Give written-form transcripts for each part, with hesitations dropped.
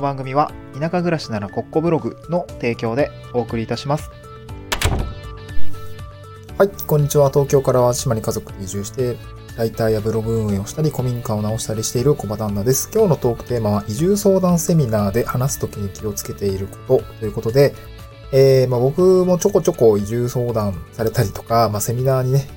の番組は田舎暮らしならコッコブログの提供でお送りいたします。はい、こんにちは。東京からは島に家族移住してライターやブログ運営をしたり古民家を直したりしている小場旦那です。今日のトークテーマは移住相談セミナーで話すときに気をつけていることということで、僕もちょこちょこ移住相談されたりとか、セミナーにね、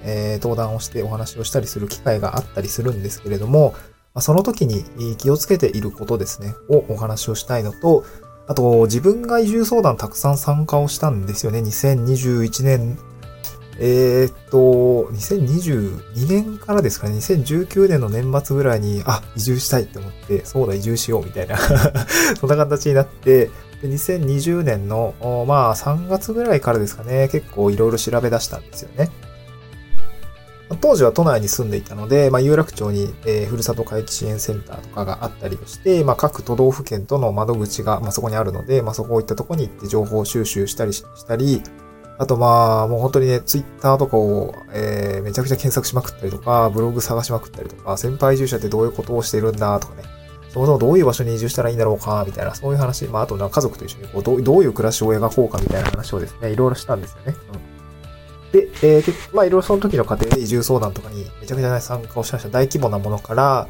登壇をしてお話をしたりする機会があったりするんですけれども、その時に気をつけていることですね、をお話をしたいのと、あと自分が移住相談たくさん参加をしたんですよね。2021年、2022年からですかね、2019年の年末ぐらいに、移住したいって思って、そうだ移住しようみたいな、そんな形になって、2020年の、3月ぐらいからですかね、結構いろいろ調べ出したんですよね。当時は都内に住んでいたので、有楽町に、ふるさと回帰支援センターとかがあったりをして、各都道府県との窓口が、そこにあるので、そこを行ったとこに行って情報収集したり、あともう本当にね、ツイッターとかを、めちゃくちゃ検索しまくったりとか、ブログ探しまくったりとか、先輩移住者ってどういうことをしているんだとかね、そもそもどういう場所に移住したらいいんだろうかみたいな、そういう話、あと家族と一緒にこうどういう暮らしを描こうかみたいな話をですね、いろいろしたんですよね。で、いろいろその時の過程で移住相談とかにめちゃくちゃ参加をしました。大規模なものから、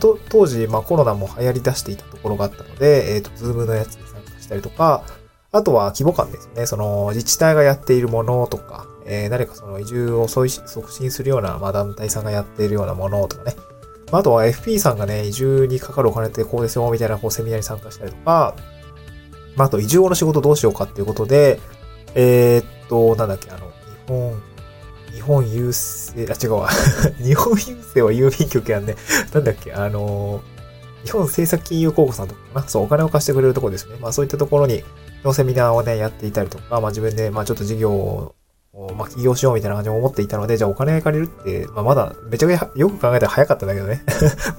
当時、コロナも流行り出していたところがあったので、ズームのやつに参加したりとか、あとは規模感ですよね。その自治体がやっているものとか、誰かその移住を促進するような、団体さんがやっているようなものとかね。あとは FP さんがね、移住にかかるお金ってこうですよ、みたいなこうセミナーに参加したりとか、あと移住後の仕事どうしようかっていうことで、日本郵政は郵便局やんね。日本政策金融公庫さんとかな、そう、お金を貸してくれるところですね。そういったところに、のセミナーをね、やっていたりとか、自分で、ちょっと事業を、起業しようみたいな感じを思っていたので、じゃあお金が借りるって、まだめちゃくちゃよく考えたら早かったんだけどね。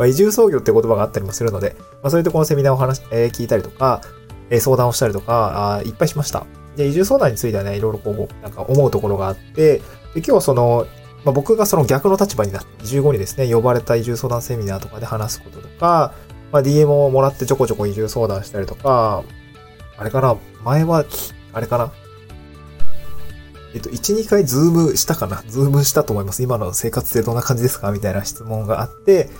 移住創業って言葉があったりもするので、そういうところのセミナーを聞いたりとか、相談をしたりとか、いっぱいしました。で、移住相談についてはね、いろいろこう、思うところがあって、で、今日その、僕がその逆の立場になって、移住後にですね、呼ばれた移住相談セミナーとかで話すこととか、DM をもらってちょこちょこ移住相談したりとか、1、2回ズームしたと思います。今の生活ってどんな感じですかみたいな質問があって、じ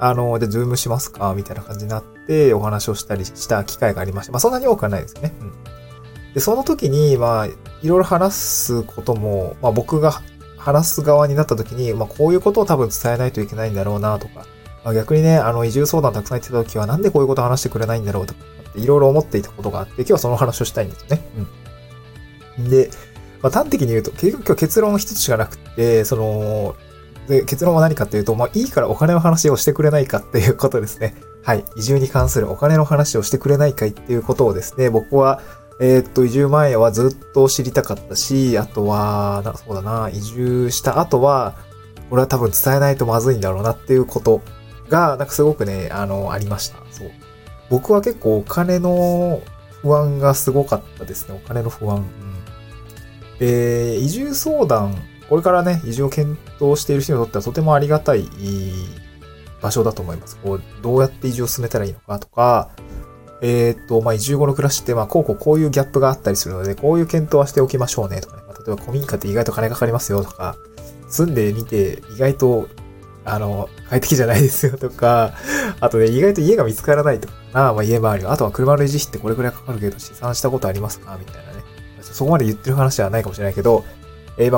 ゃあズームしますかみたいな感じになってお話をしたりした機会がありました。そんなに多くはないですね。で、その時に、いろいろ話すことも、僕が話す側になった時に、こういうことを多分伝えないといけないんだろうなとか、逆にね、移住相談たくさん行ってた時はなんでこういうことを話してくれないんだろうとか、いろいろ思っていたことがあって、今日はその話をしたいんですよね。で、端的に言うと、結局今日結論一つしかなくて、結論は何かっていうと、いいからお金の話をしてくれないかっていうことですね。はい。移住に関するお金の話をしてくれないかいっていうことをですね、僕は、移住前はずっと知りたかったし、あとは、移住した後は、俺は多分伝えないとまずいんだろうなっていうことが、すごくね、ありました。そう。僕は結構お金の不安がすごかったですね。お金の不安。移住相談、これからね、移住を検討している人にとってはとてもありがたい場所だと思います。どうやって移住を進めたらいいのかとか、移住後の暮らしって、こういうギャップがあったりするので、こういう検討はしておきましょうねとかね。例えば、古民家って意外と金がかかりますよとか、住んでみて意外と快適じゃないですよとか、あとね、意外と家が見つからないとかな、家周りは、あとは車の維持費ってこれくらいかかるけど、試算したことありますかみたいなね。そこまで言ってる話はないかもしれないけど、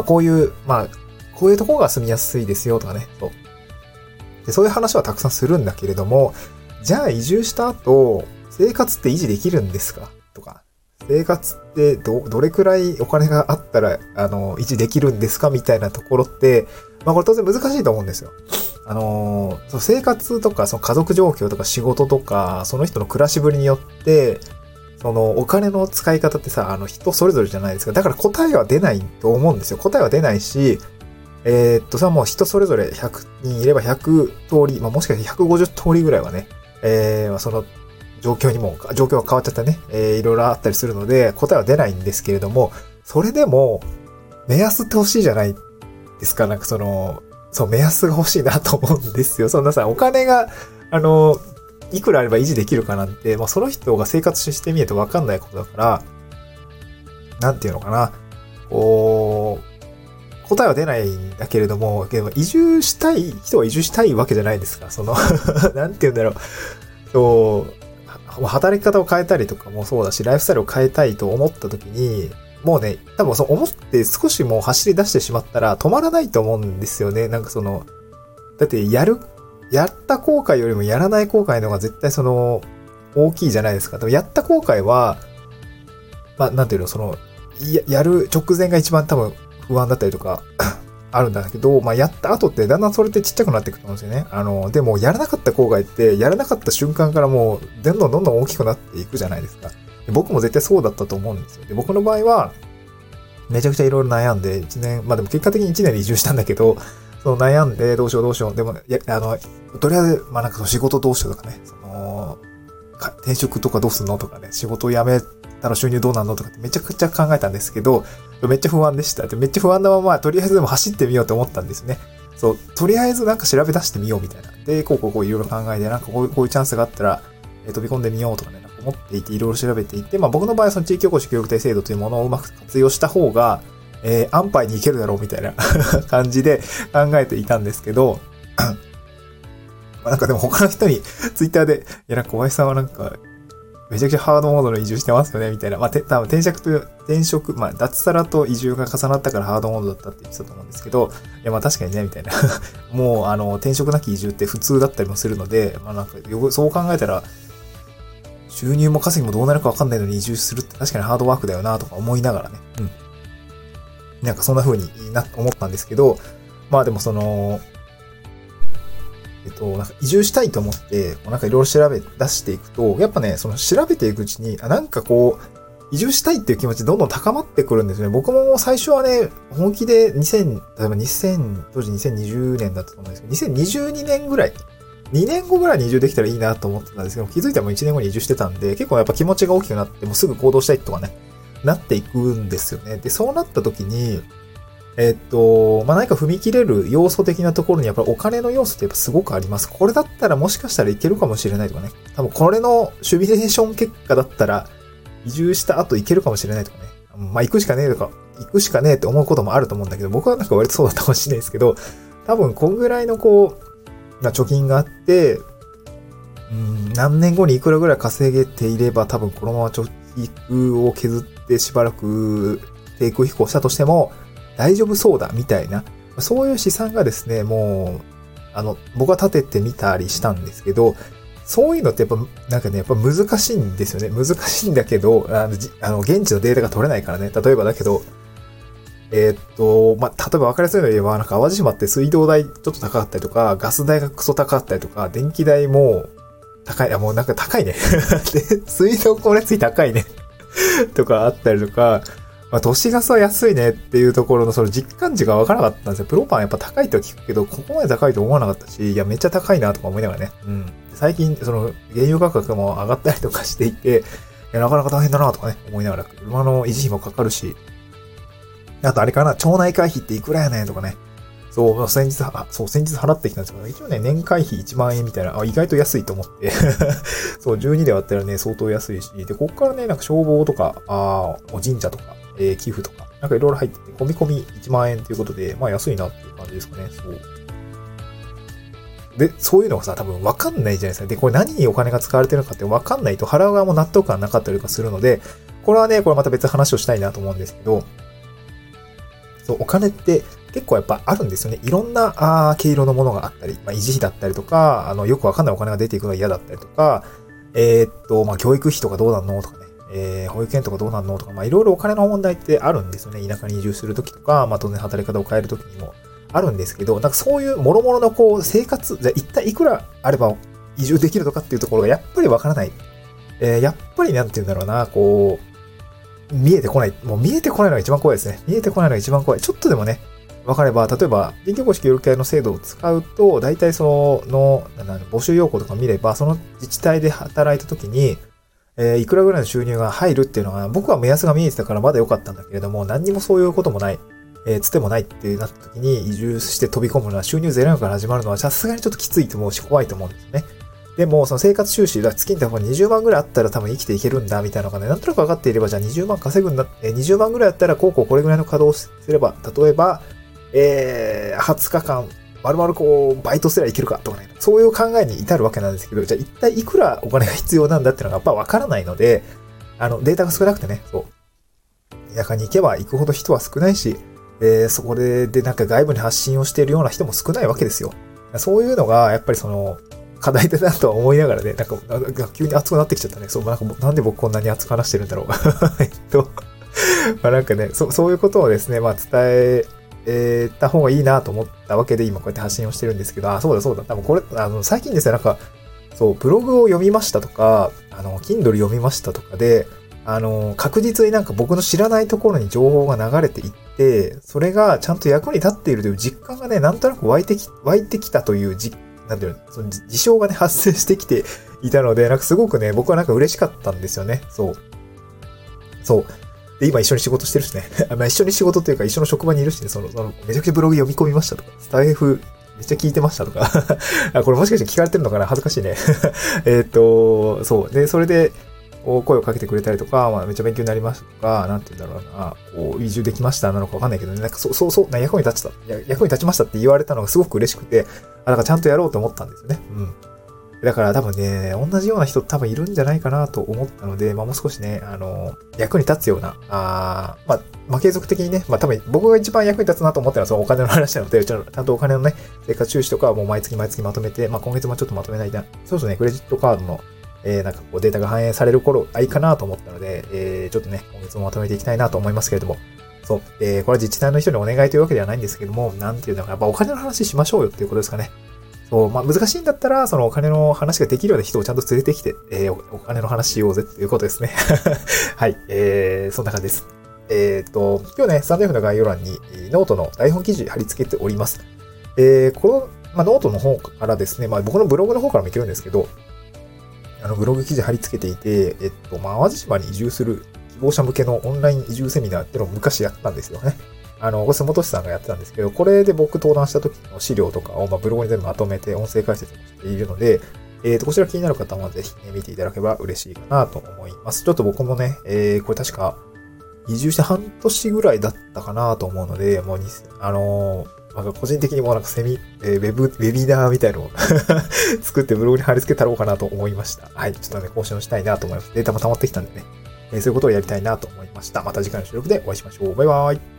こういうところが住みやすいですよとかね、そう。で、そういう話はたくさんするんだけれども、じゃあ移住した後、生活って維持できるんですかとか、生活ってどれくらいお金があったら、維持できるんですかみたいなところって、これ当然難しいと思うんですよ。その生活とか、その家族状況とか仕事とか、その人の暮らしぶりによって、そのお金の使い方ってさ、人それぞれじゃないですか。だから答えは出ないと思うんですよ。答えは出ないし、さ、もう人それぞれ100人いれば100通り、もしかしたら150通りぐらいはね、その状況が変わっちゃったね、いろいろあったりするので、答えは出ないんですけれども、それでも、目安って欲しいじゃないですか。目安が欲しいなと思うんですよ。そんなさ、お金が、いくらあれば維持できるかなんて、まあ、その人が生活してみないと分かんないことだから、なんていうのかな、こう、答えは出ないんだけれども、でも移住したい人は移住したいわけじゃないですか。その、なんていうんだろう、働き方を変えたりとかもそうだし、ライフスタイルを変えたいと思った時に、もうね、多分そう思って少しもう走り出してしまったら止まらないと思うんですよね。なんかその、だってやった後悔よりもやらない後悔の方が絶対その大きいじゃないですか。でもやった後悔は、まあなんていうの、その、やる直前が一番多分不安だったりとかあるんだけど、まあやった後ってだんだんそれってちっちゃくなっていくと思うんですよね。でもやらなかった後悔ってやらなかった瞬間からもうどんどん大きくなっていくじゃないですか。僕も絶対そうだったと思うんですよ。で、僕の場合は、めちゃくちゃいろいろ悩んで、まあでも結果的に1年で移住したんだけど、その悩んでどうしよう。でも、ね、とりあえず、まあなんか仕事どうしようとかね、その、転職とかどうすんのとかね、仕事を辞めたら収入どうなんのとかってめちゃくちゃ考えたんですけど、めっちゃ不安でした。で、めっちゃ不安なまま、とりあえずでも走ってみようと思ったんですね。そう、とりあえずなんか調べ出してみようみたいな。で、こういろいろ考えて、なんかこういうチャンスがあったら、飛び込んでみようとかね。持っていていろいろ調べていって、まあ僕の場合はその地域おこし協力隊制度というものをうまく活用した方が、安牌に行けるだろうみたいな感じで考えていたんですけど、なんかでも他の人にツイッターで、いやなんか小林さんはなんかめちゃくちゃハードモードの移住してますよねみたいな、まあ多分転職、まあ脱サラと移住が重なったからハードモードだったって言ってたと思うんですけど、いやまあ確かにねみたいな、もう転職なき移住って普通だったりもするので、まあなんかそう考えたら。収入も稼ぎもどうなるか分かんないのに移住するって確かにハードワークだよなとか思いながらね。うん。なんかそんな風に思ったんですけど、まあでもその、なんか移住したいと思って、なんかいろいろ調べ出していくと、やっぱね、その調べていくうちに、なんかこう、移住したいっていう気持ちどんどん高まってくるんですね。僕も最初はね、本気で当時2020年だったと思うんですけど、2022年ぐらい。2年後ぐらいに移住できたらいいなと思ってたんですけど、気づいたらもう1年後に移住してたんで、結構やっぱ気持ちが大きくなって、もうすぐ行動したいとかね、なっていくんですよね。で、そうなった時に、まあ、何か踏み切れる要素的なところにやっぱりお金の要素ってやっぱすごくあります。これだったらもしかしたらいけるかもしれないとかね。多分これのシミュレーション結果だったら、移住した後いけるかもしれないとかね。まあ、行くしかねえって思うこともあると思うんだけど、僕はなんか割とそうだったかもしれないですけど、多分こんぐらいのこう、貯金があって、何年後にいくらぐらい稼げていれば多分このまま貯蓄を削ってしばらく低空飛行したとしても大丈夫そうだみたいな、そういう試算がですね、もう、僕は立ててみたりしたんですけど、そういうのってやっぱ、なんかね、やっぱ難しいんですよね。難しいんだけど、現地のデータが取れないからね。例えばだけど、まあ、例えば分かりやすいのを言えば、なんか淡路島って水道代ちょっと高かったりとか、ガス代がクソ高かったりとか、電気代も高い、もうなんか高いね。で、水道光熱費高いね。とかあったりとか、まあ、都市ガスは安いねっていうところのその実感値が分からなかったんですよ。プロパンやっぱ高いとは聞くけど、ここまで高いと思わなかったし、いや、めっちゃ高いなとか思いながらね。うん。最近、その、原油価格も上がったりとかしていて、いや、なかなか大変だなとかね、思いながら、車の維持費もかかるし、あとあれかな、町内会費っていくらやねんとかね。そう、先日払ってきたんですけど、一応ね、年会費1万円みたいな、意外と安いと思って。そう、12で割ったらね、相当安いし。で、こっからね、なんか消防とか、お神社とか、寄付とか、なんかいろいろ入ってて、込み込み1万円ということで、まあ安いなっていう感じですかね。そう。で、そういうのがさ、多分分かんないじゃないですか。で、これ何にお金が使われてるのかって分かんないと、払う側も納得感なかったりとかするので、これまた別話をしたいなと思うんですけど、そう、お金って結構やっぱあるんですよね。いろんな毛色のものがあったり、まあ、維持費だったりとか、よくわかんないお金が出ていくのが嫌だったりとか、まあ、教育費とかどうなんのとかね、保育園とかどうなんのとか、まあ、いろいろお金の問題ってあるんですよね。田舎に移住するときとか、まあ、当然働き方を変えるときにもあるんですけど、なんかそういう諸々のこう、生活、じゃ一体いくらあれば移住できるのかっていうところがやっぱりわからない。やっぱりなんて言うんだろうな、こう、見えてこないのが一番怖いですね。ちょっとでもね、分かれば、例えば、地域おこし協力隊の制度を使うと、大体募集要項とか見れば、その自治体で働いた時に、いくらぐらいの収入が入るっていうのが、僕は目安が見えてたからまだ良かったんだけれども、何にもそういうこともない、つてもないってなった時に、移住して飛び込むのは収入ゼロから始まるのは、さすがにちょっときついと思うし、怖いと思うんですね。でもその生活収支が月に多分20万ぐらいあったら多分生きていけるんだみたいなのがね、なんとなく分かっていれば、じゃあ20万稼ぐんだ、20万ぐらいあったらこれぐらいの稼働をすれば、例えば、20日間丸々こうバイトすればいけるかとかね、そういう考えに至るわけなんですけど、じゃあ一体いくらお金が必要なんだっていうのがやっぱ分からないので、データが少なくてね、そう田舎に行けば行くほど人は少ないし、そこでなんか外部に発信をしているような人も少ないわけですよ。そういうのがやっぱりその課題だなとは思いながらね、なんか急に熱くなってきちゃったね。そう、なんで僕こんなに熱く話してるんだろう。なんかね、そういうことをですね、伝えた方がいいなと思ったわけで、今こうやって発信をしてるんですけど、そうだ。多分これ、最近ですね、ブログを読みましたとか、Kindle 読みましたとかで、確実になんか僕の知らないところに情報が流れていって、それがちゃんと役に立っているという実感がね、なんとなく湧いてきたという実感、その事象がね、発生してきていたので、なんかすごくね、僕はなんか嬉しかったんですよね。そう。で、今一緒に仕事してるしね。一緒に仕事というか、一緒の職場にいるしね、めちゃくちゃブログ読み込みましたとか、スタイフめっちゃ聞いてましたとか。これもしかして聞かれてるのかな、恥ずかしいね。そう。で、それで、声をかけてくれたりとか、めっちゃ勉強になりましたとか、なんて言うんだろうな、移住できましたなのかわかんないけどね、なんかそう、役に立ちましたって言われたのがすごく嬉しくて、なんかちゃんとやろうと思ったんですよね。うん。だから多分ね、同じような人多分いるんじゃないかなと思ったので、もう少しね、役に立つような、継続的にね、多分僕が一番役に立つなと思ったのはそのお金の話なので、ちゃんとお金のね、生活収支とかはもう毎月まとめて、今月もちょっとまとめないと、そうですね、クレジットカードのデータが反映される頃がいいかなと思ったので、ちょっとね、今月もまとめていきたいなと思いますけれども、そう、これは自治体の人にお願いというわけではないんですけども、なんていうのかな、お金の話しましょうよっていうことですかね。そう、難しいんだったら、そのお金の話ができるような人をちゃんと連れてきて、お金の話しようぜっていうことですね。はい、そんな感じです。今日ね、スタンドFの概要欄にノートの台本記事貼り付けております。この、ノートの方からですね、僕のブログの方からもいけるんですけど、ブログ記事貼り付けていて、淡路島に移住する希望者向けのオンライン移住セミナーっていうのを昔やったんですよね。杉本さんがやってたんですけど、これで僕登壇した時の資料とかを、ブログに全部まとめて音声解説をしているので、こちら気になる方はぜひ、ね、見ていただければ嬉しいかなと思います。ちょっと僕もね、これ確か移住して半年ぐらいだったかなと思うので、もう個人的にもなんかウェビナーみたいなのを作ってブログに貼り付けたろうかなと思いました。はい。ちょっとね、更新をしたいなと思います。データも溜まってきたんでね。そういうことをやりたいなと思いました。また次回の収録でお会いしましょう。バイバーイ。